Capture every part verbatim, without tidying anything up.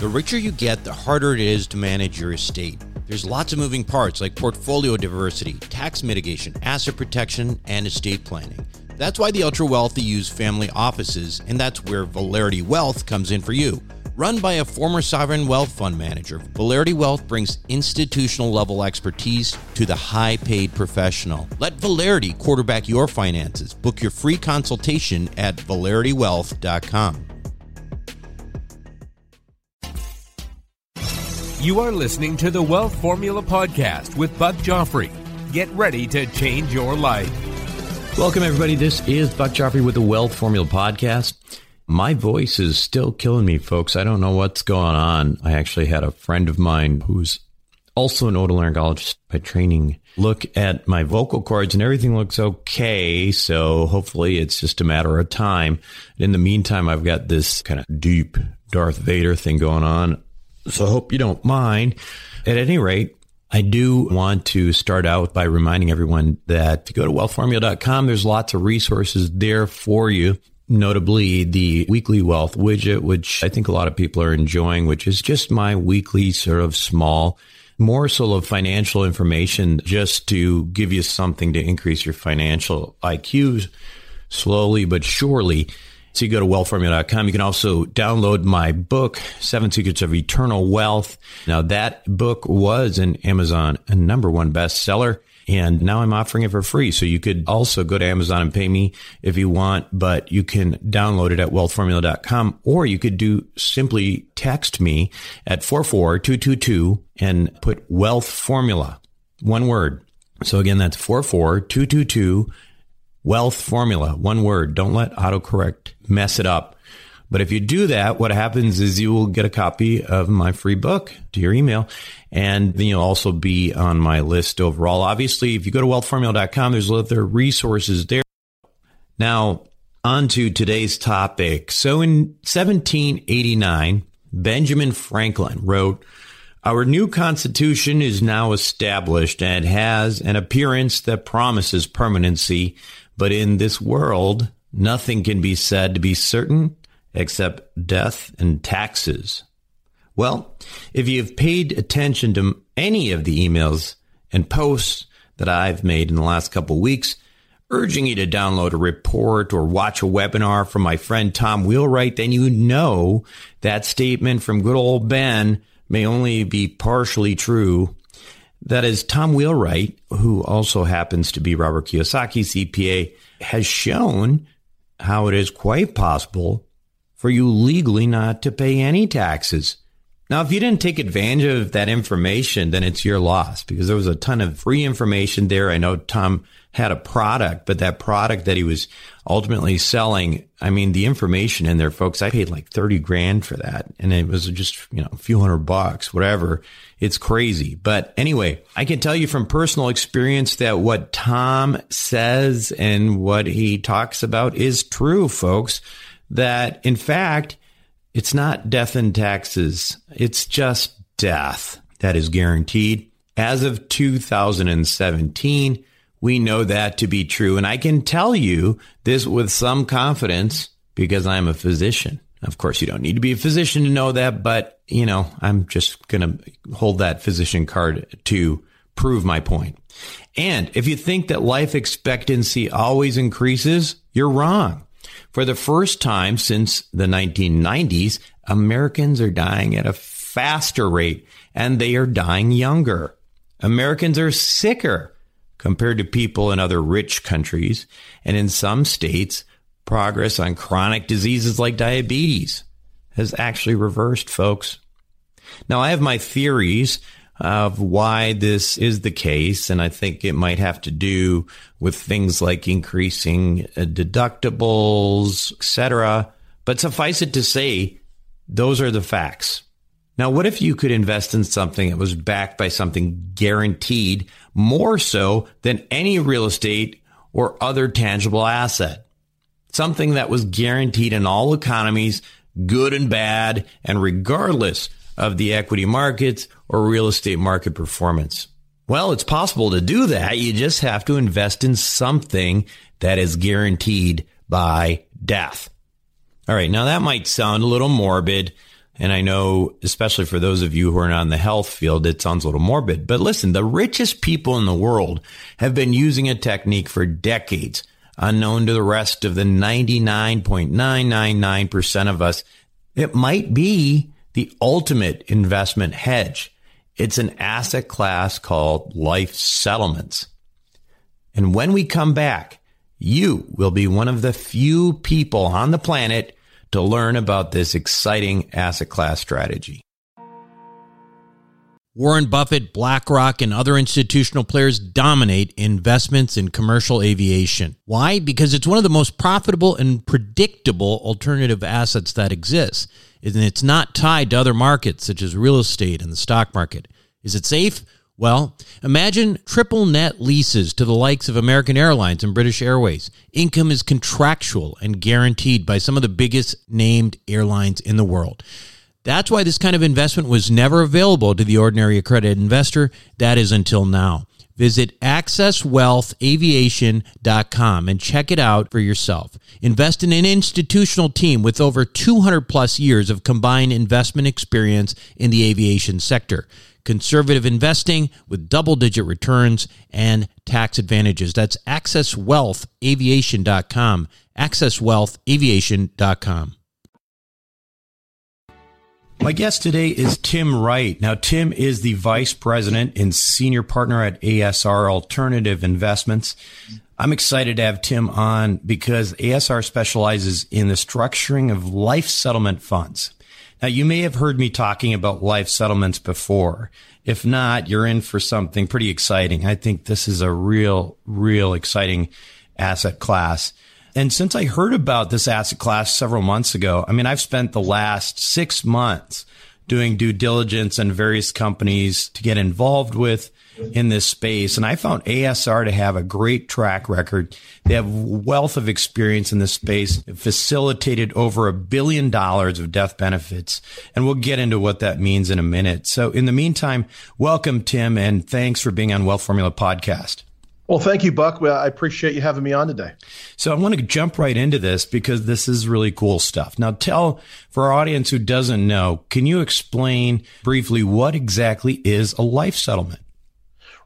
The richer you get, the harder it is to manage your estate. There's lots of moving parts like portfolio diversity, tax mitigation, asset protection, and estate planning. That's why the ultra-wealthy use family offices, and that's where Valerity Wealth comes in for you. Run by a former sovereign wealth fund manager, Valerity Wealth brings institutional-level expertise to the high-paid professional. Let Valerity quarterback your finances. Book your free consultation at Valerity Wealth dot com. You are listening to The Wealth Formula Podcast with Buck Joffrey. Get ready to change your life. Welcome, everybody. This is Buck Joffrey with the Wealth Formula Podcast. My voice is still killing me, folks. I don't know what's going on. I actually had a friend of mine who's also an otolaryngologist by training look at my vocal cords, and everything looks okay. So hopefully it's just a matter of time. And in the meantime, I've got this kind of deep Darth Vader thing going on. So I hope you don't mind. At any rate, I do want to start out by reminding everyone that to go to wealth formula dot com, there's lots of resources there for you. Notably, the Weekly Wealth Widget, which I think a lot of people are enjoying, which is just my weekly sort of small morsel of financial information just to give you something to increase your financial I Qs slowly but surely. So you go to wealth formula dot com. You can also download my book, Seven Secrets of Eternal Wealth. Now, that book was an Amazon number one bestseller, and now I'm offering it for free. So you could also go to Amazon and pay me if you want, but you can download it at wealth formula dot com, or you could do simply text me at four four two two two and put Wealth Formula, one word. So again, that's four four two two two. Wealth Formula, one word. Don't let autocorrect mess it up. But if you do that, what happens is you will get a copy of my free book to your email, and then you'll also be on my list overall. Obviously, if you go to wealth formula dot com, there's other resources there. Now, on to today's topic. So in seventeen eighty-nine, Benjamin Franklin wrote, "Our new Constitution is now established and has an appearance that promises permanency, but in this world, nothing can be said to be certain except death and taxes." Well, if you've paid attention to any of the emails and posts that I've made in the last couple of weeks, urging you to download a report or watch a webinar from my friend Tom Wheelwright, then you know that statement from good old Ben may only be partially true. That is, Tom Wheelwright, who also happens to be Robert Kiyosaki's C P A, has shown how it is quite possible for you legally not to pay any taxes. Now, if you didn't take advantage of that information, then it's your loss, because there was a ton of free information there. I know Tom had a product, but that product that he was ultimately selling, I mean, the information in there, folks, I paid like thirty grand for that. And it was just, you know, a few hundred bucks, whatever. It's crazy. But anyway, I can tell you from personal experience that what Tom says and what he talks about is true, folks, that in fact, it's not death and taxes. It's just death that is guaranteed. As of two thousand seventeen, we know that to be true. And I can tell you this with some confidence because I'm a physician. Of course, you don't need to be a physician to know that, but, you know, I'm just going to hold that physician card to prove my point. And if you think that life expectancy always increases, you're wrong. For the first time since the nineteen nineties, Americans are dying at a faster rate, and they are dying younger. Americans are sicker compared to people in other rich countries, and in some states, progress on chronic diseases like diabetes has actually reversed, folks. Now, I have my theories of why this is the case, and I think it might have to do with things like increasing deductibles, et cetera. But suffice it to say, those are the facts. Now, what if you could invest in something that was backed by something guaranteed more so than any real estate or other tangible asset? Something that was guaranteed in all economies, good and bad, and regardless of the equity markets or real estate market performance. Well, it's possible to do that. You just have to invest in something that is guaranteed by death. All right, now that might sound a little morbid, And I know, especially for those of you who are not in the health field, it sounds a little morbid. But listen, the richest people in the world have been using a technique for decades, unknown to the rest of the ninety-nine point nine nine nine percent of us. It might be the ultimate investment hedge. It's an asset class called life settlements. And when we come back, you will be one of the few people on the planet to learn about this exciting asset class strategy. Warren Buffett, BlackRock, and other institutional players dominate investments in commercial aviation. Why? Because it's one of the most profitable and predictable alternative assets that exists. And it's not tied to other markets such as real estate and the stock market. Is it safe? Well, imagine triple net leases to the likes of American Airlines and British Airways. Income is contractual and guaranteed by some of the biggest named airlines in the world. That's why this kind of investment was never available to the ordinary accredited investor. That is until now. Visit access wealth aviation dot com and check it out for yourself. Invest in an institutional team with over two hundred plus years of combined investment experience in the aviation sector. Conservative investing with double-digit returns and tax advantages. That's access wealth aviation dot com, access wealth aviation dot com. My guest today is Tim Wright. Now, Tim is the Vice President and Senior Partner at A S R Alternative Investments. I'm excited to have Tim on because A S R specializes in the structuring of life settlement funds. Now, you may have heard me talking about life settlements before. If not, you're in for something pretty exciting. I think this is a real, real exciting asset class. And since I heard about this asset class several months ago, I mean, I've spent the last six months doing due diligence on various companies to get involved with in this space. And I found A S R to have a great track record. They have wealth of experience in this space, facilitated over a billion dollars of death benefits. And we'll get into what that means in a minute. So in the meantime, welcome, Tim, and thanks for being on Wealth Formula Podcast. Well, thank you, Buck. Well, I appreciate you having me on today. So I want to jump right into this because this is really cool stuff. Now, tell, for our audience who doesn't know, can you explain briefly what exactly is a life settlement?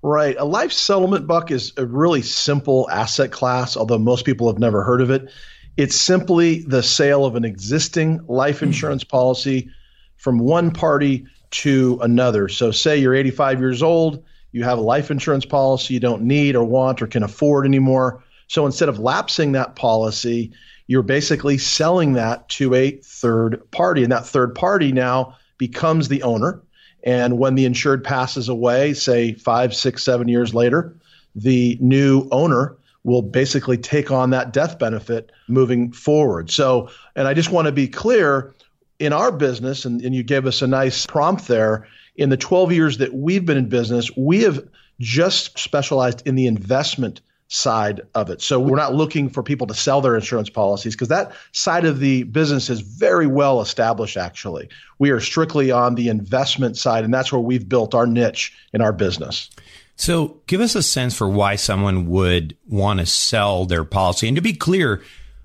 Right. A life settlement, Buck, is a really simple asset class, although most people have never heard of it. It's simply the sale of an existing life insurance policy from one party to another. So say you're eighty-five years old. You have a life insurance policy you don't need or want or can afford anymore. So instead of lapsing that policy, you're basically selling that to a third party. And that third party now becomes the owner. And when the insured passes away, say five, six, seven years later, the new owner will basically take on that death benefit moving forward. So, and I just want to be clear, in our business, and, and you gave us a nice prompt there, in the twelve years that we've been in business, we have just specialized in the investment side of it. So we're not looking for people to sell their insurance policies because that side of the business is very well established, actually. We are strictly on the investment side, and that's where we've built our niche in our business. So give us a sense for why someone would want to sell their policy. And to be clear,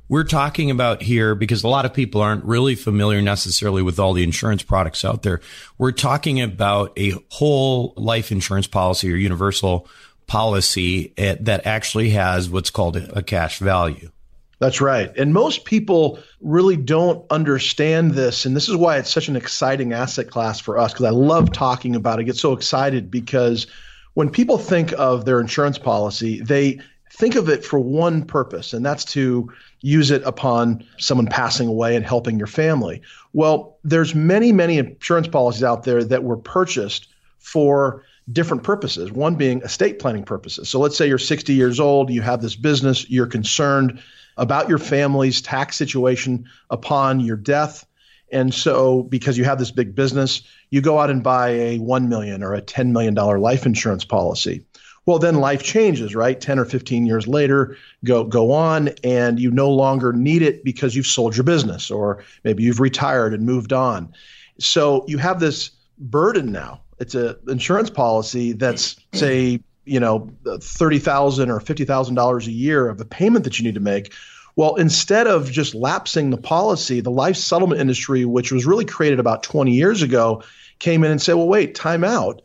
we're talking about here, because a lot of people aren't really familiar necessarily with all the insurance products out there, we're talking about a whole life insurance policy or universal policy that actually has what's called a cash value. That's right. And most people really don't understand this. And this is why it's such an exciting asset class for us, because I love talking about it. I get so excited because when people think of their insurance policy, they think of it for one purpose, and that's to use it upon someone passing away and helping your family. Well, there's many, many insurance policies out there that were purchased for different purposes, one being estate planning purposes. So let's say you're sixty years old, you have this business, you're concerned about your family's tax situation upon your death. And so because you have this big business, you go out and buy a one million dollars or a ten million dollars life insurance policy. Well, then life changes, right? ten or fifteen years later, go go on, and you no longer need it because you've sold your business, or maybe you've retired and moved on. So you have this burden now. It's an insurance policy that's, say, you know, thirty thousand dollars or fifty thousand dollars a year of the payment that you need to make. Well, instead of just lapsing the policy, the life settlement industry, which was really created about twenty years ago, came in and said, well, wait, time out.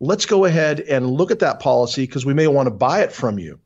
Let's go ahead and look at that policy because we may want to buy it from you.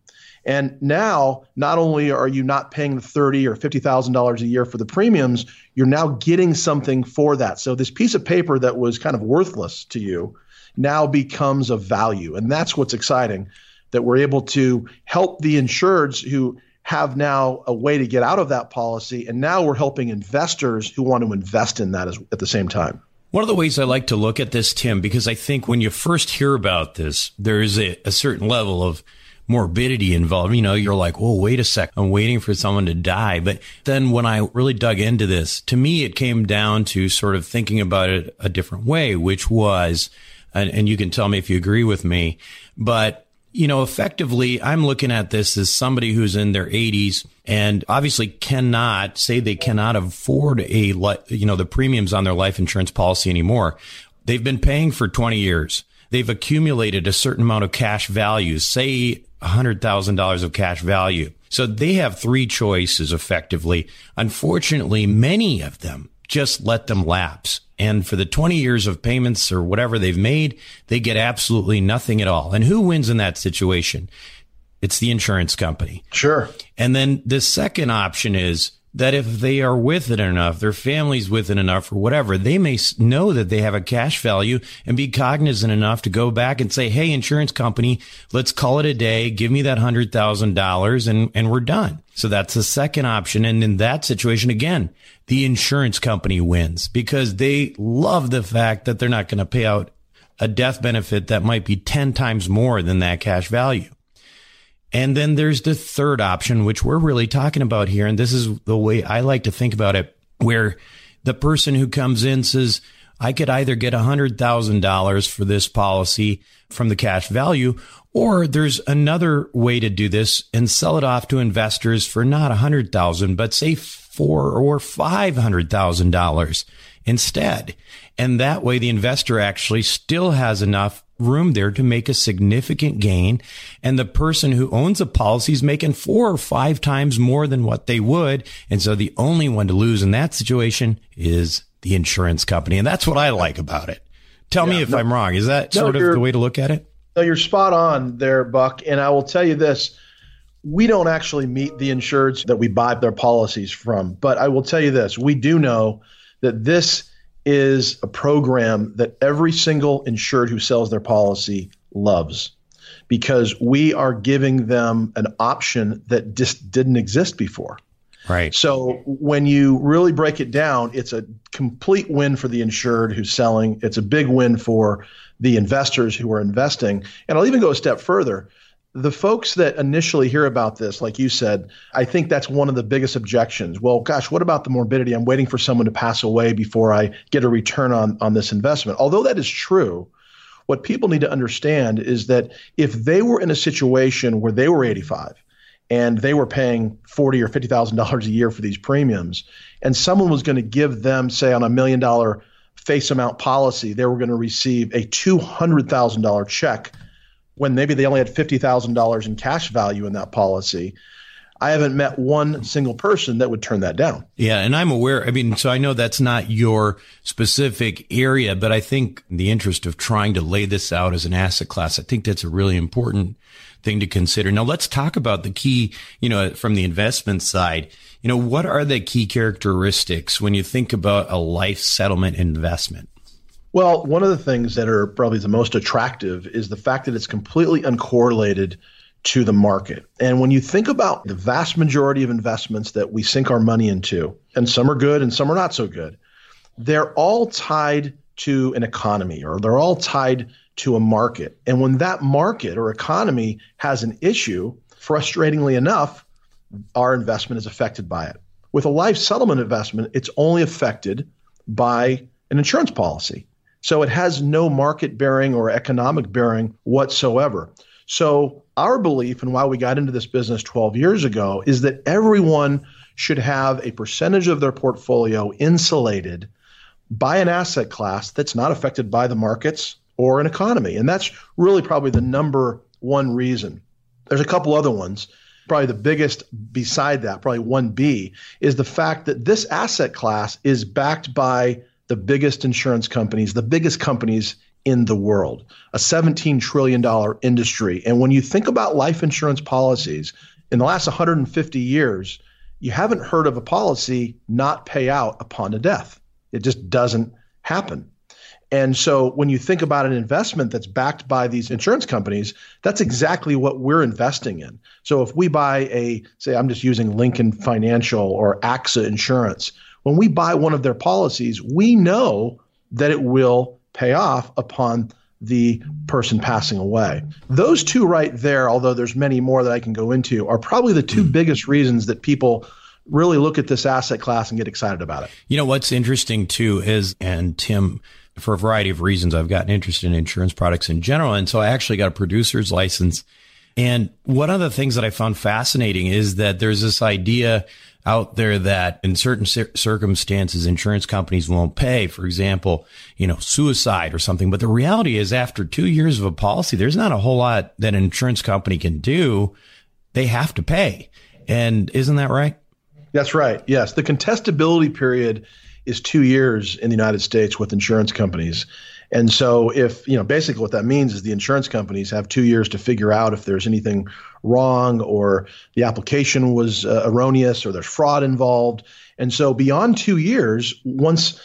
And now, not only are you not paying the thirty thousand dollars or fifty thousand dollars a year for the premiums, you're now getting something for that. So this piece of paper that was kind of worthless to you now becomes of value. And that's what's exciting, that we're able to help the insureds who have now a way to get out of that policy. And now we're helping investors who want to invest in that as, at the same time. One of the ways I like to look at this, Tim, because I think when you first hear about this, there is a, a certain level of morbidity involved. You know, you're like, oh, wait a sec. I'm waiting for someone to die. But then when I really dug into this, to me, it came down to sort of thinking about it a different way, which was, and, and you can tell me if you agree with me, but, you know, effectively, I'm looking at this as somebody who's in their eighties and obviously cannot say they cannot afford a, you know, the premiums on their life insurance policy anymore. They've been paying for twenty years. They've accumulated a certain amount of cash value, say one hundred thousand dollars of cash value. So they have three choices effectively. Unfortunately, many of them just let them lapse. And for the twenty years of payments or whatever they've made, they get absolutely nothing at all. And who wins in that situation? It's the insurance company. Sure. And then the second option is that if they are with it enough, their family's with it enough or whatever, they may know that they have a cash value and be cognizant enough to go back and say, hey, insurance company, let's call it a day. Give me that one hundred thousand dollars and, and we're done. So that's the second option. And in that situation, again, the insurance company wins because they love the fact that they're not going to pay out a death benefit that might be ten times more than that cash value. And then there's the third option, which we're really talking about here. And this is the way I like to think about it, where the person who comes in says, I could either get one hundred thousand dollars for this policy from the cash value, or there's another way to do this and sell it off to investors for not one hundred thousand dollars, but say four or five hundred thousand dollars instead. And that way the investor actually still has enough room there to make a significant gain. And the person who owns the policy is making four or five times more than what they would. And so the only one to lose in that situation is the insurance company. And that's what I like about it. Tell yeah, me if no, I'm wrong. Is that no, sort of the way to look at it? No, you're spot on there, Buck. And I will tell you this, we don't actually meet the insureds that we buy their policies from. But I will tell you this, we do know that this is a program that every single insured who sells their policy loves because we are giving them an option that just didn't exist before. Right. So when you really break it down, it's a complete win for the insured who's selling. It's a big win for the investors who are investing. And I'll even go a step further. The folks that initially hear about this, like you said, I think that's one of the biggest objections. Well, gosh, what about the morbidity? I'm waiting for someone to pass away before I get a return on, on this investment. Although that is true, what people need to understand is that if they were in a situation where they were eighty-five and they were paying forty thousand dollars or fifty thousand dollars a year for these premiums, and someone was going to give them, say, on a million dollar face amount policy, they were going to receive a two hundred thousand dollars check when maybe they only had fifty thousand dollars in cash value in that policy. I haven't met one single person that would turn that down. Yeah. And I'm aware. I mean, so I know that's not your specific area, but I think in the interest of trying to lay this out as an asset class, I think that's a really important thing to consider. Now let's talk about the key, you know, from the investment side, you know, what are the key characteristics when you think about a life settlement investment? Well, one of the things that are probably the most attractive is the fact that it's completely uncorrelated to the market. And when you think about the vast majority of investments that we sink our money into, and some are good and some are not so good, they're all tied to an economy or they're all tied to a market. And when that market or economy has an issue, frustratingly enough, our investment is affected by it. With a life settlement investment, it's only affected by an insurance policy. So it has no market bearing or economic bearing whatsoever. So our belief and why we got into this business twelve years ago is that everyone should have a percentage of their portfolio insulated by an asset class that's not affected by the markets or an economy. And that's really probably the number one reason. There's a couple other ones. probably the biggest beside that, probably one B, is the fact that this asset class is backed by the biggest insurance companies, the biggest companies in the world, a seventeen trillion dollars industry. And when you think about life insurance policies, in the last one hundred fifty years, you haven't heard of a policy not pay out upon a death. It just doesn't happen. And so when you think about an investment that's backed by these insurance companies, that's exactly what we're investing in. So if we buy a, say I'm just using Lincoln Financial or A X A Insurance, when we buy one of their policies, we know that it will pay off upon the person passing away. Those two right there, although there's many more that I can go into, are probably the two mm. biggest reasons that people really look at this asset class and get excited about it. You know, what's interesting too is, and Tim, for a variety of reasons, I've gotten interested in insurance products in general. And so I actually got a producer's license. And one of the things that I found fascinating is that there's this idea out there that in certain circumstances, insurance companies won't pay, for example, you know, suicide or something. But the reality is after two years of a policy, there's not a whole lot that an insurance company can do. They have to pay. And isn't that right? That's right. Yes. The contestability period is two years in the United States with insurance companies. And so if, you know, basically what that means is the insurance companies have two years to figure out if there's anything wrong or the application was uh, erroneous or there's fraud involved. And so beyond two years, once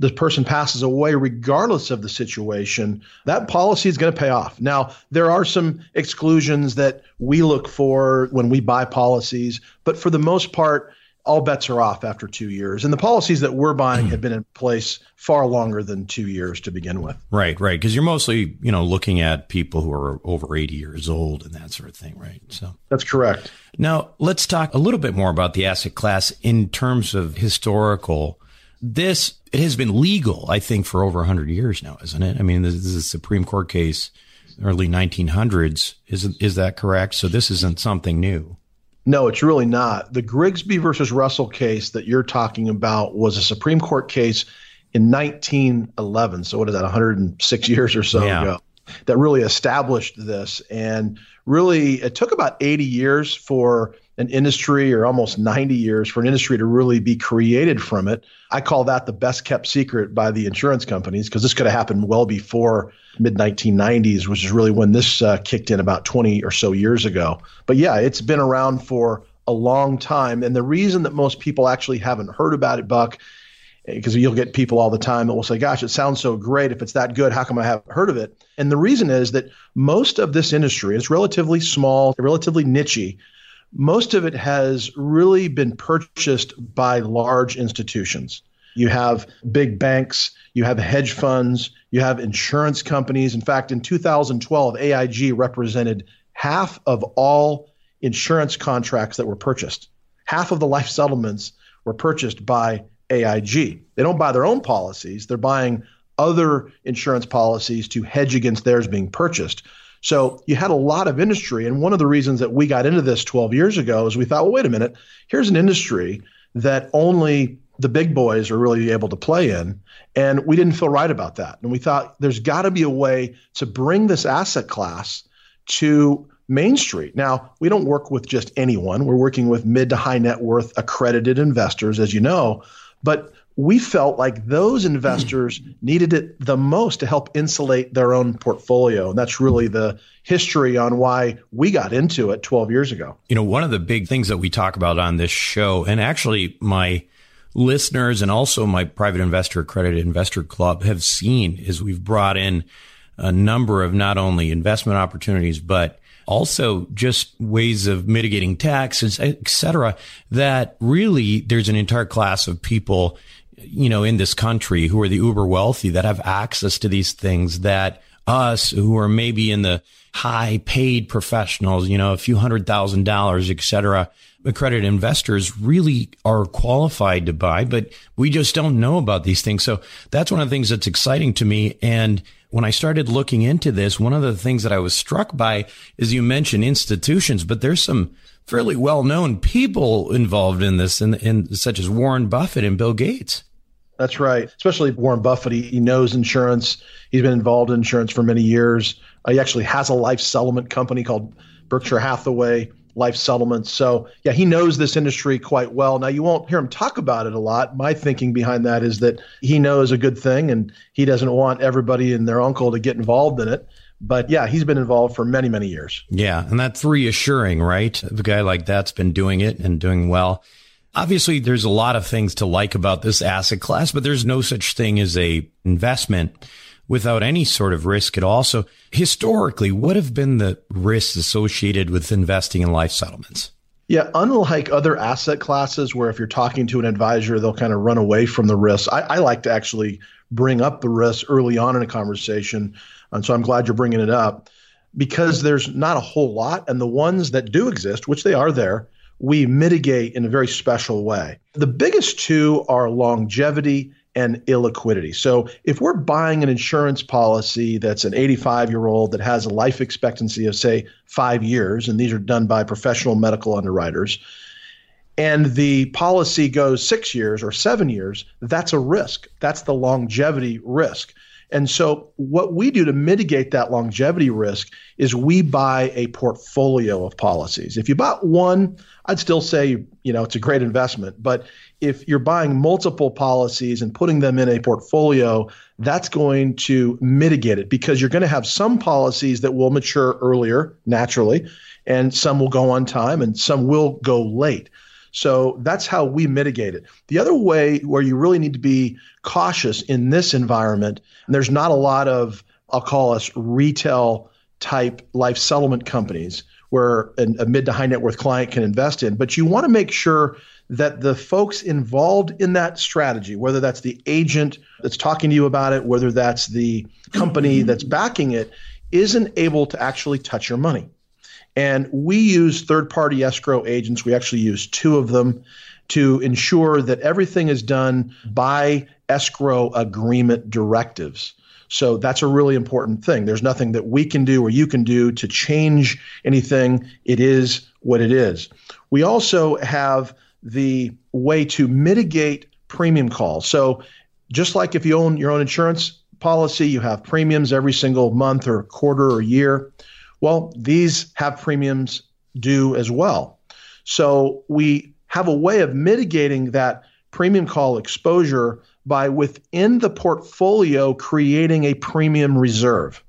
the person passes away, regardless of the situation, that policy is going to pay off. Now, there are some exclusions that we look for when we buy policies, but for the most part, all bets are off after two years. And the policies that we're buying have been in place far longer than two years to begin with. Right, right. Because you're mostly, you know, looking at people who are over eighty years old and that sort of thing, right? So that's correct. Now, let's talk a little bit more about the asset class in terms of historical. This, it has been legal, I think, for over one hundred years now, isn't it? I mean, this is a Supreme Court case, early nineteen hundreds. Is, is that correct? So this isn't something new. No, it's really not. The Grigsby versus Russell case that you're talking about was a Supreme Court case in nineteen eleven. So what is that, one hundred six years or so yeah. ago, that really established this. And really, it took about eighty years for an industry, or almost ninety years for an industry to really be created from it. I call that the best kept secret by the insurance companies, because this could have happened well before mid nineteen nineties, which is really when this uh, kicked in about twenty or so years ago. But yeah, it's been around for a long time. And the reason that most people actually haven't heard about it, Buck, because you'll get people all the time that will say, gosh, it sounds so great. If it's that good, how come I haven't heard of it? And the reason is that most of this industry is relatively small, relatively niche-y. Most of it has really been purchased by large institutions. You have big banks, you have hedge funds, you have insurance companies. In fact, in two thousand twelve, A I G represented half of all insurance contracts that were purchased. Half of the life settlements were purchased by A I G. They don't buy their own policies. They're buying other insurance policies to hedge against theirs being purchased. So you had a lot of industry, and one of the reasons that we got into this twelve years ago is we thought, well, wait a minute, here's an industry that only the big boys are really able to play in, and we didn't feel right about that. And we thought there's got to be a way to bring this asset class to Main Street. Now, we don't work with just anyone. We're working with mid to high net worth accredited investors, as you know, but we felt like those investors needed it the most to help insulate their own portfolio. And that's really the history on why we got into it twelve years ago. You know, one of the big things that we talk about on this show, and actually my listeners and also my private investor, accredited investor club have seen, is we've brought in a number of not only investment opportunities, but also just ways of mitigating taxes, et cetera, that really there's an entire class of people, you know, in this country who are the uber wealthy that have access to these things that us who are maybe in the high paid professionals, you know, a few hundred thousand dollars, et cetera, accredited investors really are qualified to buy, but we just don't know about these things. So that's one of the things that's exciting to me. And when I started looking into this, one of the things that I was struck by is you mentioned institutions, but there's some fairly well-known people involved in this, in, in, such as Warren Buffett and Bill Gates. That's right. Especially Warren Buffett. He, he knows insurance. He's been involved in insurance for many years. Uh, he actually has a life settlement company called Berkshire Hathaway Life Settlements. So yeah, he knows this industry quite well. Now, you won't hear him talk about it a lot. My thinking behind that is that he knows a good thing and he doesn't want everybody and their uncle to get involved in it. But yeah, he's been involved for many, many years. Yeah. And that's reassuring, right? A guy like that's been doing it and doing well. Obviously, there's a lot of things to like about this asset class, but there's no such thing as a investment without any sort of risk at all. So historically, what have been the risks associated with investing in life settlements? Yeah, unlike other asset classes where if you're talking to an advisor, they'll kind of run away from the risks. I, I like to actually bring up the risks early on in a conversation. And so I'm glad you're bringing it up because there's not a whole lot. And the ones that do exist, which they are there, we mitigate in a very special way. The biggest two are longevity and illiquidity. So if we're buying an insurance policy that's an eighty-five-year-old that has a life expectancy of, say, five years, and these are done by professional medical underwriters, and the policy goes six years or seven years, that's a risk. That's the longevity risk. And so what we do to mitigate that longevity risk is we buy a portfolio of policies. If you bought one, I'd still say, you know, it's a great investment. But if you're buying multiple policies and putting them in a portfolio, that's going to mitigate it because you're going to have some policies that will mature earlier naturally, and some will go on time and some will go late. So that's how we mitigate it. The other way where you really need to be cautious in this environment, and there's not a lot of, I'll call us retail type life settlement companies where an, a mid to high net worth client can invest in, but you want to make sure that the folks involved in that strategy, whether that's the agent that's talking to you about it, whether that's the company that's backing it, isn't able to actually touch your money. And we use third-party escrow agents. We actually use two of them to ensure that everything is done by escrow agreement directives. So that's a really important thing. There's nothing that we can do or you can do to change anything. It is what it is. We also have the way to mitigate premium calls. So just like if you own your own insurance policy, you have premiums every single month or quarter or year. Well, these have premiums due as well. So we have a way of mitigating that premium call exposure by within the portfolio creating a premium reserve.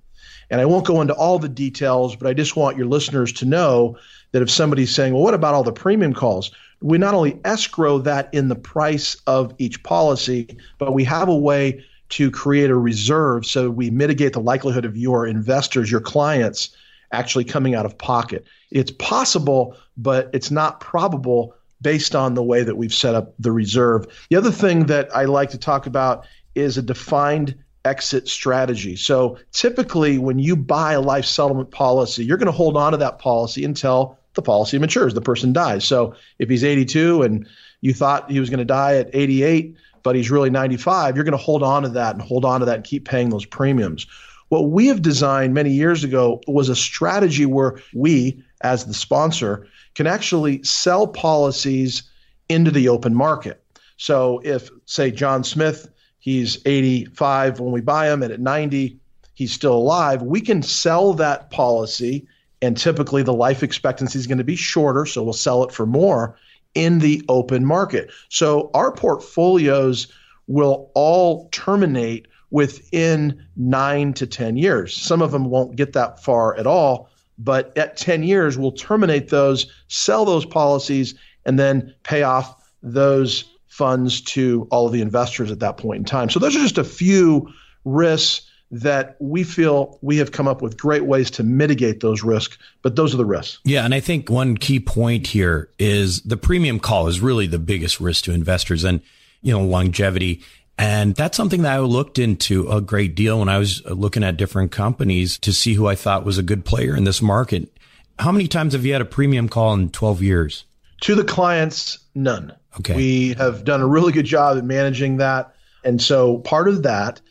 And I won't go into all the details, but I just want your listeners to know that if somebody's saying, well, what about all the premium calls? We not only escrow that in the price of each policy, but we have a way to create a reserve so we mitigate the likelihood of your investors, your clients, actually coming out of pocket. It's possible, but it's not probable based on the way that we've set up the reserve. The other thing that I like to talk about is a defined exit strategy. So typically when you buy a life settlement policy, you're going to hold on to that policy until the policy matures, the person dies. So if he's eighty-two and you thought he was going to die at eighty-eight, but he's really ninety-five, you're going to hold on to that and hold on to that and keep paying those premiums. What we have designed many years ago was a strategy where we, as the sponsor, can actually sell policies into the open market. So if, say, John Smith, he's eighty-five when we buy him, and at ninety, he's still alive, we can sell that policy, and typically the life expectancy is going to be shorter, so we'll sell it for more in the open market. So our portfolios will all terminate within nine to ten years. Some of them won't get that far at all, but at ten years, we'll terminate those, sell those policies, and then pay off those funds to all of the investors at that point in time. So those are just a few risks that we feel we have come up with great ways to mitigate those risks, but those are the risks. Yeah, and I think one key point here is the premium call is really the biggest risk to investors and, you know, longevity. And that's something that I looked into a great deal when I was looking at different companies to see who I thought was a good player in this market. How many times have you had a premium call in twelve years? To the clients, none. Okay. We have done a really good job at managing that. And so part of that,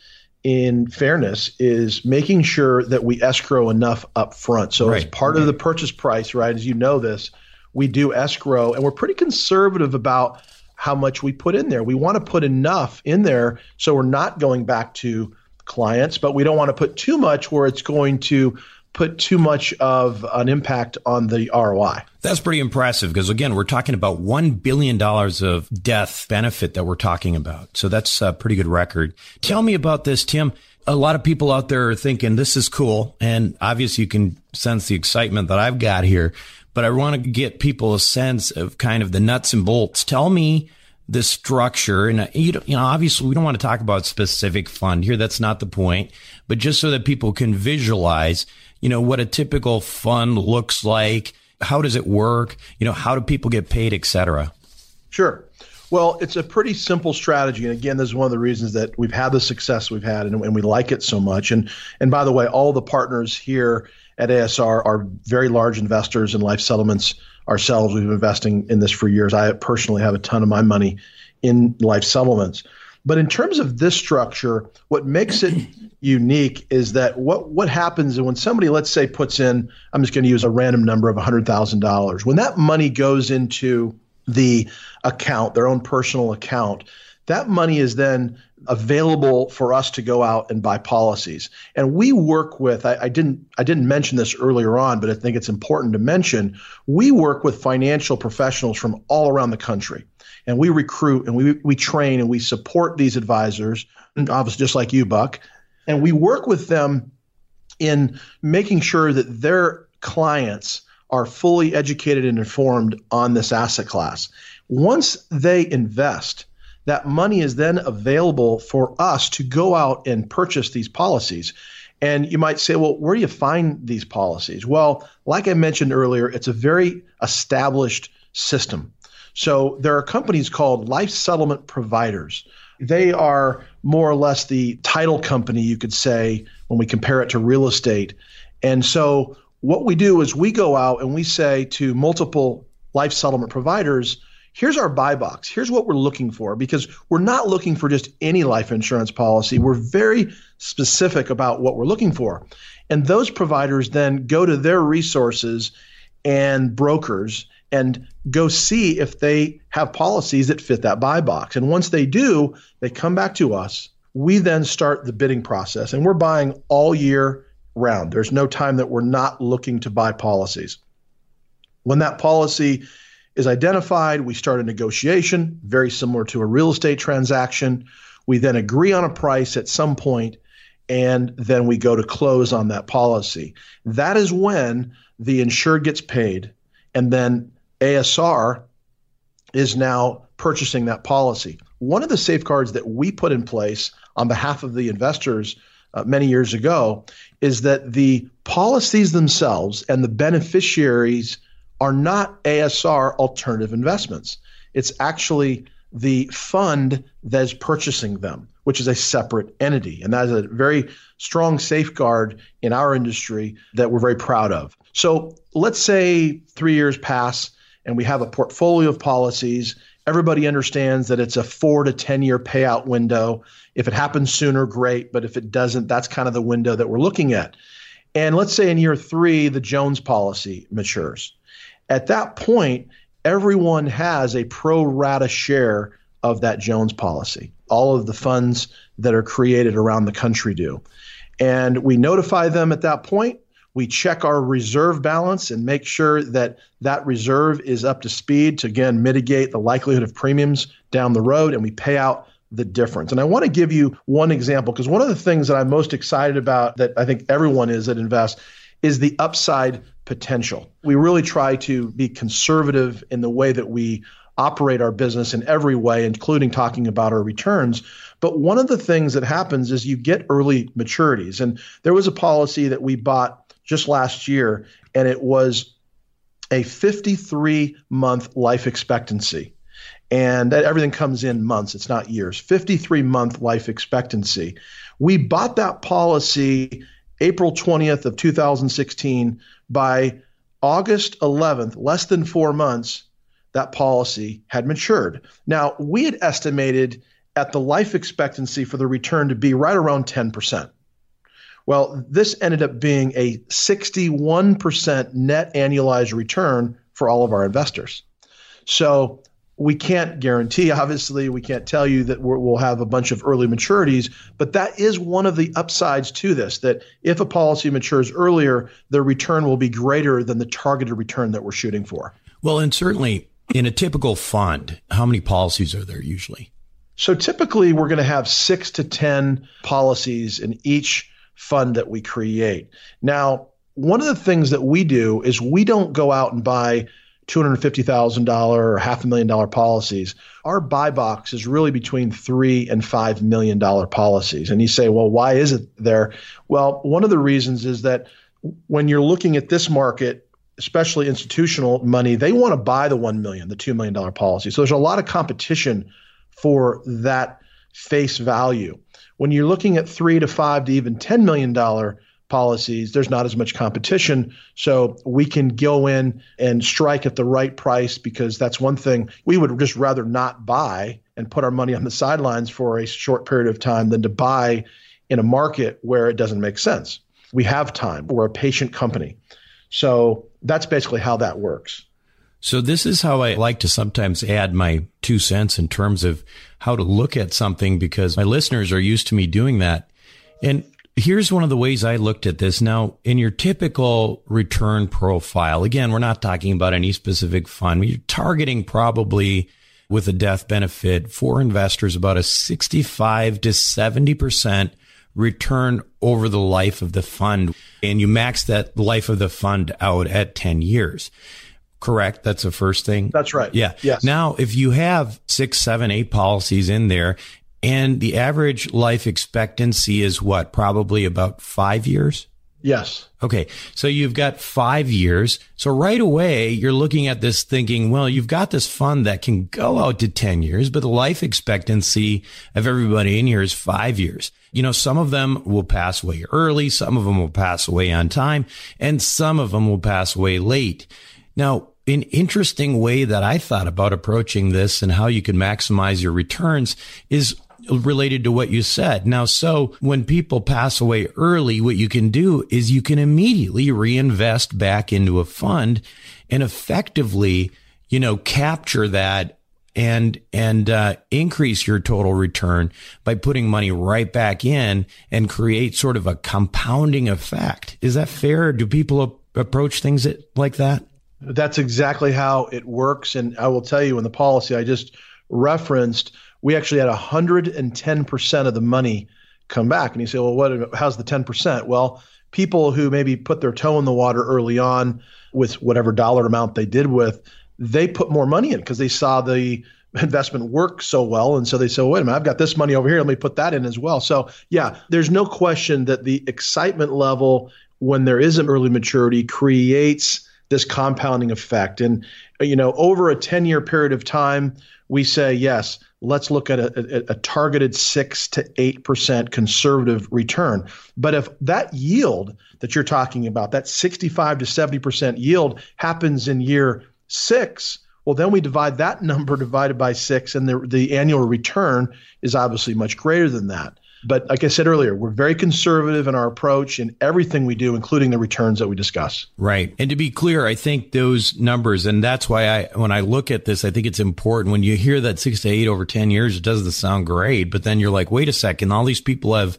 in fairness, is making sure that we escrow enough up front. So right. As part right. of the purchase price, right, as you know this, we do escrow, and we're pretty conservative about how much we put in there. We want to put enough in there so we're not going back to clients, but we don't want to put too much where it's going to put too much of an impact on the R O I. That's pretty impressive because, again, we're talking about one billion dollars of death benefit that we're talking about. So that's a pretty good record. Tell me about this, Tim. A lot of people out there are thinking this is cool. And obviously, you can sense the excitement that I've got here. But I want to get people a sense of kind of the nuts and bolts. Tell me the structure. And, you know, obviously, we don't want to talk about specific fund here. That's not the point. But just so that people can visualize, you know, what a typical fund looks like. How does it work? You know, how do people get paid, et cetera? Sure. Well, it's a pretty simple strategy. And again, this is one of the reasons that we've had the success we've had and, and we like it so much. And and by the way, all the partners here at A S R are very large investors in life settlements ourselves. We've been investing in this for years. I personally have a ton of my money in life settlements. But in terms of this structure, what makes it unique is that what, what happens when somebody, let's say, puts in, I'm just going to use a random number of one hundred thousand dollars. When that money goes into the account, their own personal account, that money is then available for us to go out and buy policies. And we work with, I, I didn't I didn't mention this earlier on, but I think it's important to mention, we work with financial professionals from all around the country. And we recruit and we we train and we support these advisors, obviously just like you, Buck. And we work with them in making sure that their clients are fully educated and informed on this asset class. Once they invest, that money is then available for us to go out and purchase these policies. And you might say, well, where do you find these policies? Well, like I mentioned earlier, it's a very established system. So there are companies called life settlement providers. They are more or less the title company, you could say, when we compare it to real estate. And so what we do is we go out and we say to multiple life settlement providers, here's our buy box. Here's what we're looking for, because we're not looking for just any life insurance policy. We're very specific about what we're looking for. And those providers then go to their resources and brokers and go see if they have policies that fit that buy box. And once they do, they come back to us. We then start the bidding process, and we're buying all year round. There's no time that we're not looking to buy policies. When that policy is identified, we start a negotiation, very similar to a real estate transaction. We then agree on a price at some point, and then we go to close on that policy. That is when the insured gets paid, and then A S R is now purchasing that policy. One of the safeguards that we put in place on behalf of the investors uh, many years ago is that the policies themselves and the beneficiaries are not A S R Alternative Investments. It's actually the fund that is purchasing them, which is a separate entity. And that is a very strong safeguard in our industry that we're very proud of. So let's say three years pass and we have a portfolio of policies. Everybody understands that it's a four to ten year payout window. If it happens sooner, great. But if it doesn't, that's kind of the window that we're looking at. And let's say in year three, the Jones policy matures. At that point, everyone has a pro rata share of that Jones policy. All of the funds that are created around the country do. And we notify them at that point. We check our reserve balance and make sure that that reserve is up to speed to, again, mitigate the likelihood of premiums down the road, and we pay out the difference. And I want to give you one example, because one of the things that I'm most excited about that I think everyone is that invests is the upside potential. We really try to be conservative in the way that we operate our business in every way, including talking about our returns. But one of the things that happens is you get early maturities. And there was a policy that we bought just last year, and it was a fifty-three month life expectancy. And that everything comes in months, it's not years. fifty-three month life expectancy. We bought that policy April twentieth of two thousand sixteen. By August eleventh, less than four months, that policy had matured. Now, we had estimated at the life expectancy for the return to be right around ten percent. Well, this ended up being a sixty-one percent net annualized return for all of our investors. So we can't guarantee, obviously, we can't tell you that we're, we'll have a bunch of early maturities, but that is one of the upsides to this, that if a policy matures earlier, their return will be greater than the targeted return that we're shooting for. Well, and certainly in a typical fund, how many policies are there usually? So typically we're going to have six to ten policies in each fund that we create. Now, one of the things that we do is we don't go out and buy two hundred fifty thousand dollars or half a million dollar policies. Our buy box is really between three and five million dollar policies. And you say, well, why is it there? Well, one of the reasons is that when you're looking at this market, especially institutional money, they want to buy the one million dollars, the two million dollars policy. So there's a lot of competition for that face value. When you're looking at three to five to even ten million dollars policies, there's not as much competition. So we can go in and strike at the right price, because that's one thing we would just rather not buy and put our money on the sidelines for a short period of time than to buy in a market where it doesn't make sense. We have time. We're a patient company. So that's basically how that works. So this is how I like to sometimes add my two cents in terms of how to look at something, because my listeners are used to me doing that. And here's one of the ways I looked at this. Now, in your typical return profile, again, we're not talking about any specific fund. You're targeting probably with a death benefit for investors about a sixty-five to seventy percent return over the life of the fund. And you max that life of the fund out at ten years. Correct. That's the first thing. That's right. Yeah. Yes. Now, if you have six, seven, eight policies in there, and the average life expectancy is what? Probably about five years? Yes. Okay. So you've got five years. So right away, you're looking at this thinking, well, you've got this fund that can go out to ten years, but the life expectancy of everybody in here is five years. You know, some of them will pass away early. Some of them will pass away on time, and some of them will pass away late. Now, an interesting way that I thought about approaching this and how you can maximize your returns is related to what you said. Now, so when people pass away early, what you can do is you can immediately reinvest back into a fund and effectively, you know, capture that and, and, uh, increase your total return by putting money right back in and create sort of a compounding effect. Is that fair? Do people a- approach things like that? That's exactly how it works. And I will tell you, in the policy I just referenced, we actually had one hundred ten percent of the money come back. And you say, well, what? How's the ten percent? Well, people who maybe put their toe in the water early on with whatever dollar amount they did with, they put more money in because they saw the investment work so well. And so they said, well, wait a minute, I've got this money over here. Let me put that in as well. So yeah, there's no question that the excitement level when there is an early maturity creates this compounding effect. And, you know, over a ten-year period of time, we say, yes, let's look at a, a, a targeted six to eight percent conservative return. But if that yield that you're talking about, that sixty-five to seventy percent yield, happens in year six, well, then we divide that number divided by six, and the, the annual return is obviously much greater than that. But like I said earlier, we're very conservative in our approach in everything we do, including the returns that we discuss. Right. And to be clear, I think those numbers, and that's why I, when I look at this, I think it's important. When you hear that six to eight over ten years, it doesn't sound great. But then you're like, wait a second, all these people have,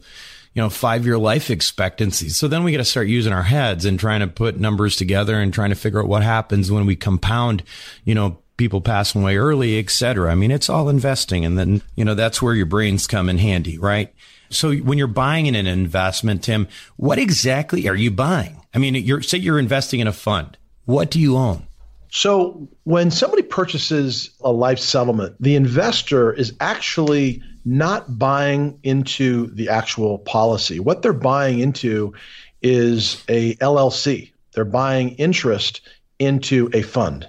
you know, five year life expectancy. So then we got to start using our heads and trying to put numbers together and trying to figure out what happens when we compound, you know, people passing away early, et cetera. I mean, it's all investing. And then, you know, that's where your brains come in handy, right? So when you're buying in an investment, Tim, what exactly are you buying? I mean, you're, say you're investing in a fund. What do you own? So when somebody purchases a life settlement, the investor is actually not buying into the actual policy. What they're buying into is a L L C. They're buying interest into a fund.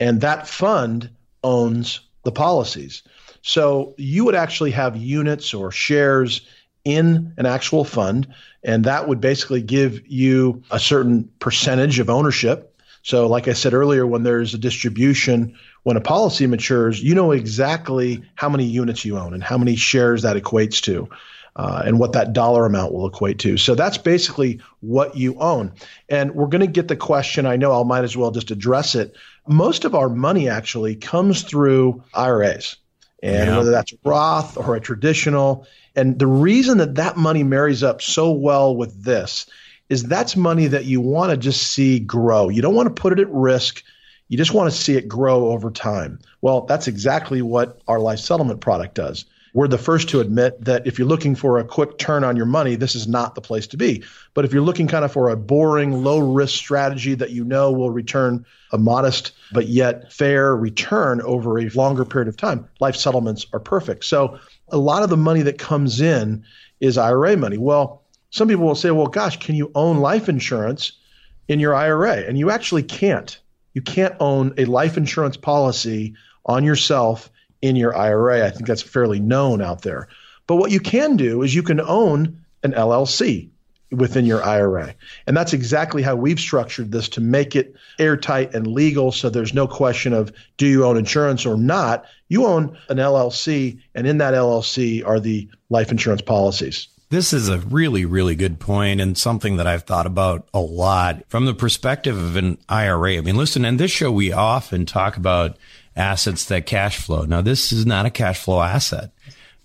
And that fund owns the policies. So you would actually have units or shares in an actual fund, and that would basically give you a certain percentage of ownership. So like I said earlier, when there's a distribution, when a policy matures, you know exactly how many units you own and how many shares that equates to. uh, and what that dollar amount will equate to. So that's basically what you own. And we're going to get the question. I know I might as well just address it. Most of our money actually comes through I R As, and yeah. whether that's Roth or a traditional. And the reason that that money marries up so well with this is that's money that you want to just see grow. You don't want to put it at risk. You just want to see it grow over time. Well, that's exactly what our life settlement product does. We're the first to admit that if you're looking for a quick turn on your money, this is not the place to be. But if you're looking kind of for a boring, low-risk strategy that you know will return a modest but yet fair return over a longer period of time, life settlements are perfect. So a lot of the money that comes in is I R A money. Well, some people will say, well, gosh, can you own life insurance in your I R A? And you actually can't. You can't own a life insurance policy on yourself in your I R A. I think that's fairly known out there. But what you can do is you can own an L L C within your I R A. And that's exactly how we've structured this to make it airtight and legal. So there's no question of do you own insurance or not. You own an L L C, and in that L L C are the life insurance policies. This is a really, really good point and something that I've thought about a lot from the perspective of an I R A. I mean, listen, in this show, we often talk about assets that cash flow. Now, this is not a cash flow asset.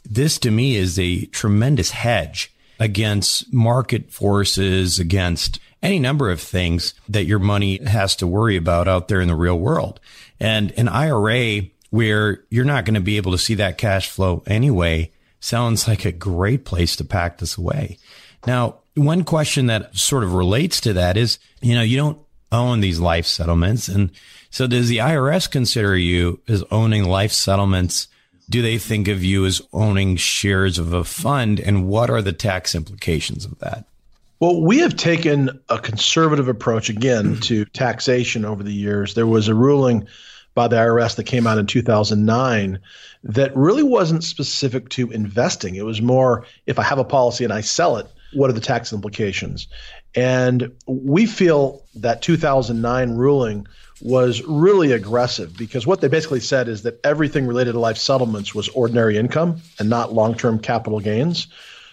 This, to me, is a tremendous hedge against market forces, against any number of things that your money has to worry about out there in the real world. And an I R A where you're not going to be able to see that cash flow anyway sounds like a great place to pack this away. Now, one question that sort of relates to that is, you know, you don't own these life settlements. And so does the I R S consider you as owning life settlements? Do they think of you as owning shares of a fund? And what are the tax implications of that? Well, we have taken a conservative approach, again, to taxation over the years. There was a ruling by the I R S that came out in two thousand nine that really wasn't specific to investing. It was more, if I have a policy and I sell it, what are the tax implications? And we feel that two thousand nine ruling was really aggressive because what they basically said is that everything related to life settlements was ordinary income and not long-term capital gains.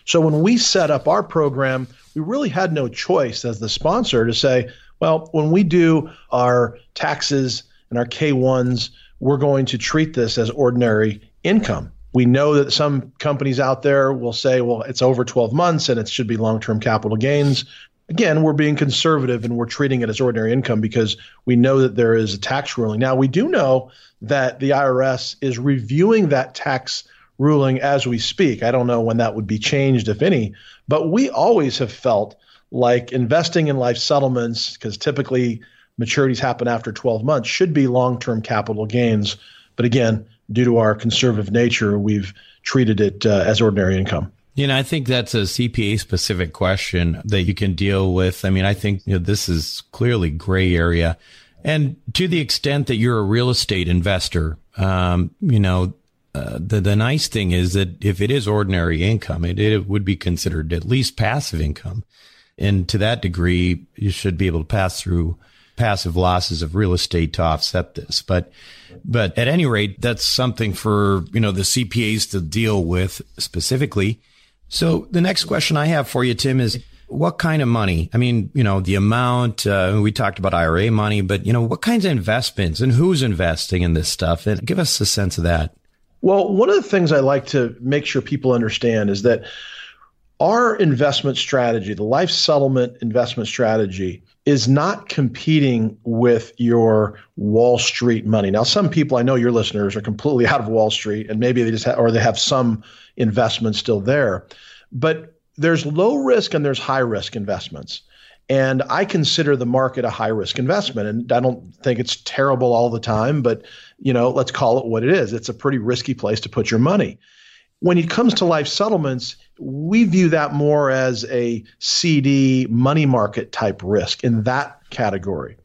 So when we set up our program, we really had no choice as the sponsor to say, well, when we do our taxes and our K ones, we're going to treat this as ordinary income. We know that some companies out there will say, well, it's over twelve months and it should be long-term capital gains. Again, we're being conservative and we're treating it as ordinary income because we know that there is a tax ruling. Now, we do know that the I R S is reviewing that tax ruling as we speak. I don't know when that would be changed, if any, but we always have felt like investing in life settlements, because typically maturities happen after twelve months, should be long-term capital gains. But again, due to our conservative nature, we've treated it uh, as ordinary income. You know, I think that's a C P A-specific question that you can deal with. I mean, I think you know, this is clearly gray area. And to the extent that you're a real estate investor, um, you know, uh, the, the nice thing is that if it is ordinary income, it, it would be considered at least passive income. And to that degree, you should be able to pass through passive losses of real estate to offset this. But, but at any rate, that's something for, you know, the C P As to deal with specifically. So the next question I have for you, Tim, is what kind of money? I mean, you know, the amount, uh, we talked about I R A money, but you know, what kinds of investments and who's investing in this stuff? And give us a sense of that. Well, one of the things I like to make sure people understand is that our investment strategy, the life settlement investment strategy, is not competing with your Wall Street money. Now, some people, I know your listeners are completely out of Wall Street and maybe they just have, or they have some investment still there, but there's low risk and there's high risk investments. And I consider the market a high risk investment. And I don't think it's terrible all the time, but you know, let's call it what it is. It's a pretty risky place to put your money. When it comes to life settlements, we view that more as a C D money market type risk in that category.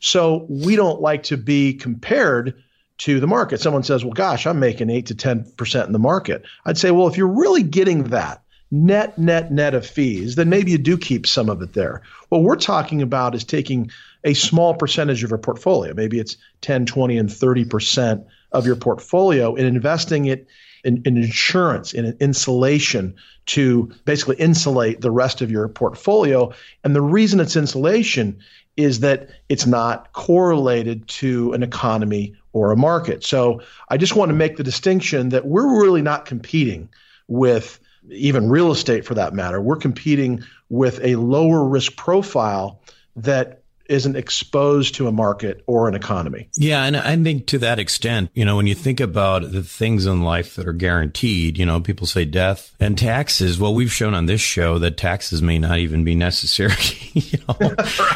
So we don't like to be compared to the market. Someone says, well, gosh, I'm making eight to ten percent in the market. I'd say, well, if you're really getting that net, net, net of fees, then maybe you do keep some of it there. What we're talking about is taking a small percentage of your portfolio. Maybe it's ten, twenty, and thirty percent of your portfolio and investing it an, an insurance, an insulation to basically insulate the rest of your portfolio. And the reason it's insulation is that it's not correlated to an economy or a market. So I just want to make the distinction that we're really not competing with even real estate for that matter. We're competing with a lower risk profile that isn't exposed to a market or an economy. Yeah. And I think to that extent, you know, when you think about the things in life that are guaranteed, you know, people say death and taxes. Well, we've shown on this show that taxes may not even be necessary. You know?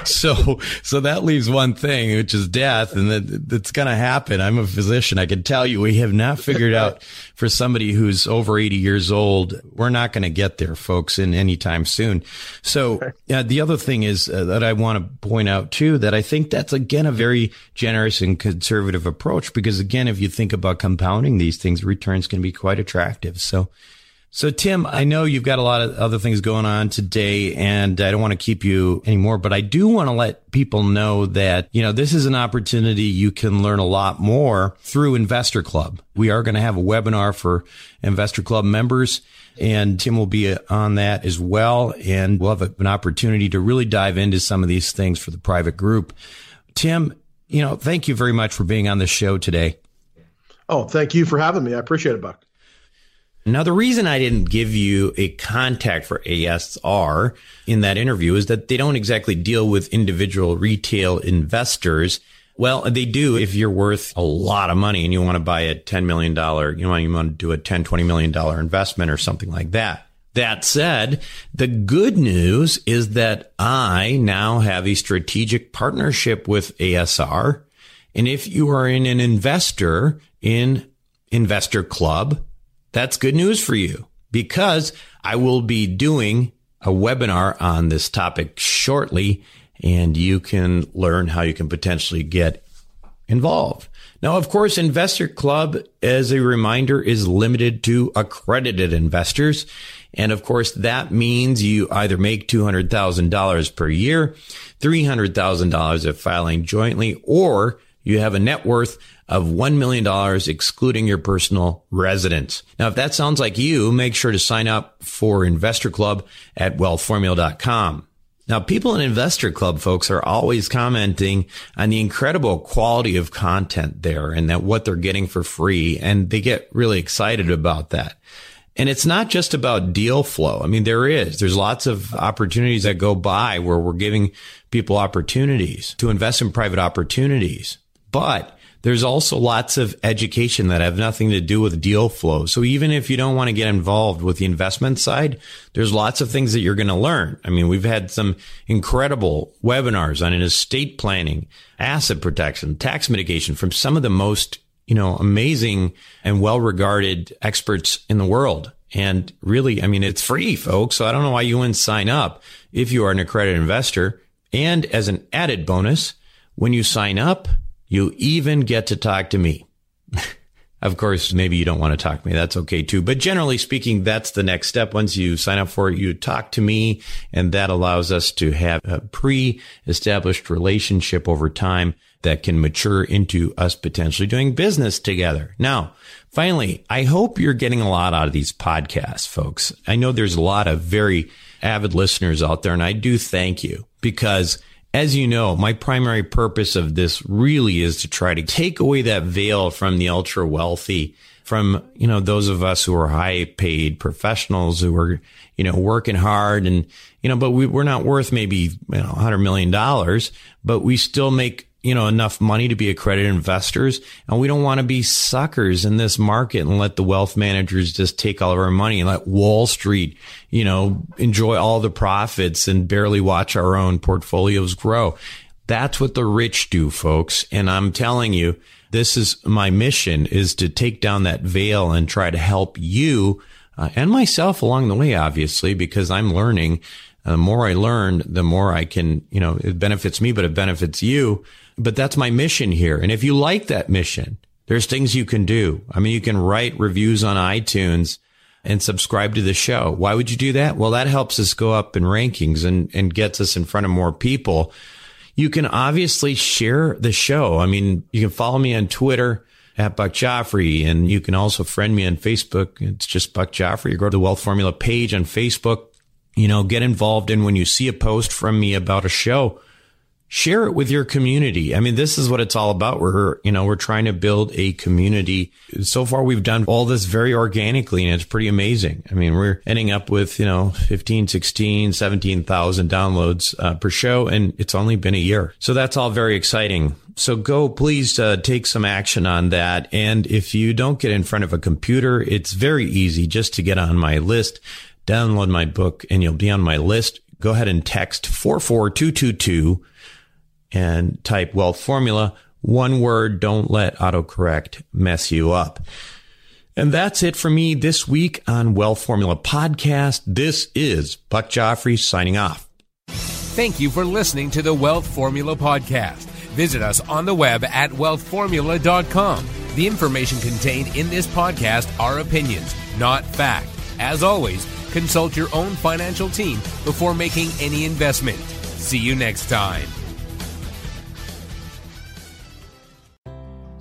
so, so that leaves one thing, which is death. And that that's going to happen. I'm a physician. I can tell you, we have not figured out for somebody who's over eighty years old, we're not going to get there, folks, in any time soon. So uh, the other thing is uh, that I want to point out too, that I think that's, again, a very generous and conservative approach, because, again, if you think about compounding these things, returns can be quite attractive. So, so Tim, I know you've got a lot of other things going on today, and I don't want to keep you anymore, but I do want to let people know that, you know, this is an opportunity you can learn a lot more through Investor Club. We are going to have a webinar for Investor Club members, and Tim will be on that as well. And we'll have an opportunity to really dive into some of these things for the private group. Tim, you know, thank you very much for being on the show today. Oh, thank you for having me. I appreciate it, Buck. Now, the reason I didn't give you a contact for A S R in that interview is that they don't exactly deal with individual retail investors. Well, they do if you're worth a lot of money and you want to buy a ten million dollars, you know, you want to do a ten, twenty million dollars investment or something like that. That said, the good news is that I now have a strategic partnership with A S R. And if you are in an investor in Investor Club, that's good news for you, because I will be doing a webinar on this topic shortly, and you can learn how you can potentially get involved. Now, of course, Investor Club, as a reminder, is limited to accredited investors. And of course, that means you either make two hundred thousand dollars per year, three hundred thousand dollars if filing jointly, or you have a net worth of one million dollars excluding your personal residence. Now, if that sounds like you, make sure to sign up for Investor Club at wealth formula dot com. Now, people in Investor Club, folks, are always commenting on the incredible quality of content there and that what they're getting for free. And they get really excited about that. And it's not just about deal flow. I mean, there is. There's lots of opportunities that go by where we're giving people opportunities to invest in private opportunities. But there's also lots of education that have nothing to do with deal flow. So even if you don't want to get involved with the investment side, there's lots of things that you're going to learn. I mean, we've had some incredible webinars on estate planning, asset protection, tax mitigation from some of the most, you know, amazing and well-regarded experts in the world. And really, I mean, it's free, folks. So I don't know why you wouldn't sign up if you are an accredited investor. And as an added bonus, when you sign up, you even get to talk to me. Of course, maybe you don't want to talk to me. That's okay too. But generally speaking, that's the next step. Once you sign up for it, you talk to me, and that allows us to have a pre-established relationship over time that can mature into us potentially doing business together. Now, finally, I hope you're getting a lot out of these podcasts, folks. I know there's a lot of very avid listeners out there, and I do thank you, because as you know, my primary purpose of this really is to try to take away that veil from the ultra wealthy, from, you know, those of us who are high paid professionals who are, you know, working hard and, you know, but we, we're not worth maybe, you know, one hundred million dollars, but we still make, you know, enough money to be accredited investors. And we don't want to be suckers in this market and let the wealth managers just take all of our money and let Wall Street, you know, enjoy all the profits and barely watch our own portfolios grow. That's what the rich do, folks. And I'm telling you, this is my mission, is to take down that veil and try to help you uh, and myself along the way, obviously, because I'm learning. The more I learn, the more I can, you know, it benefits me, but it benefits you. But that's my mission here. And if you like that mission, there's things you can do. I mean, you can write reviews on iTunes and subscribe to the show. Why would you do that? Well, that helps us go up in rankings and, and gets us in front of more people. You can obviously share the show. I mean, you can follow me on Twitter. at Buck Joffrey. And you can also friend me on Facebook. It's just Buck Joffrey. Or go to the Wealth Formula page on Facebook. You know, get involved in when you see a post from me about a show. Share it with your community. I mean, this is what it's all about. We're, you know, we're trying to build a community. So far, we've done all this very organically, and it's pretty amazing. I mean, we're ending up with, you know, fifteen, sixteen, seventeen thousand downloads uh, per show, and it's only been a year. So that's all very exciting. So go, please uh, take some action on that. And if you don't get in front of a computer, it's very easy just to get on my list, download my book, and you'll be on my list. Go ahead and text four four two two two. And type Wealth Formula, one word. Don't let autocorrect mess you up. And that's it for me this week on Wealth Formula Podcast. This is Buck Joffrey signing off. Thank you for listening to the Wealth Formula Podcast. Visit us on the web at wealth formula dot com. The information contained in this podcast are opinions, not fact. As always, consult your own financial team before making any investment. See you next time.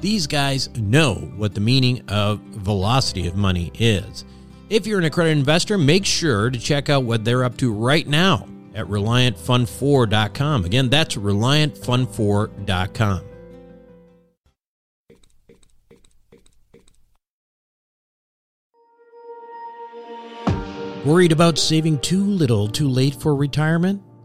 these guys know what the meaning of velocity of money is. If you're an accredited investor, make sure to check out what they're up to right now at reliant fund four dot com. Again, that's reliant fund four dot com. Worried about saving too little, too late for retirement?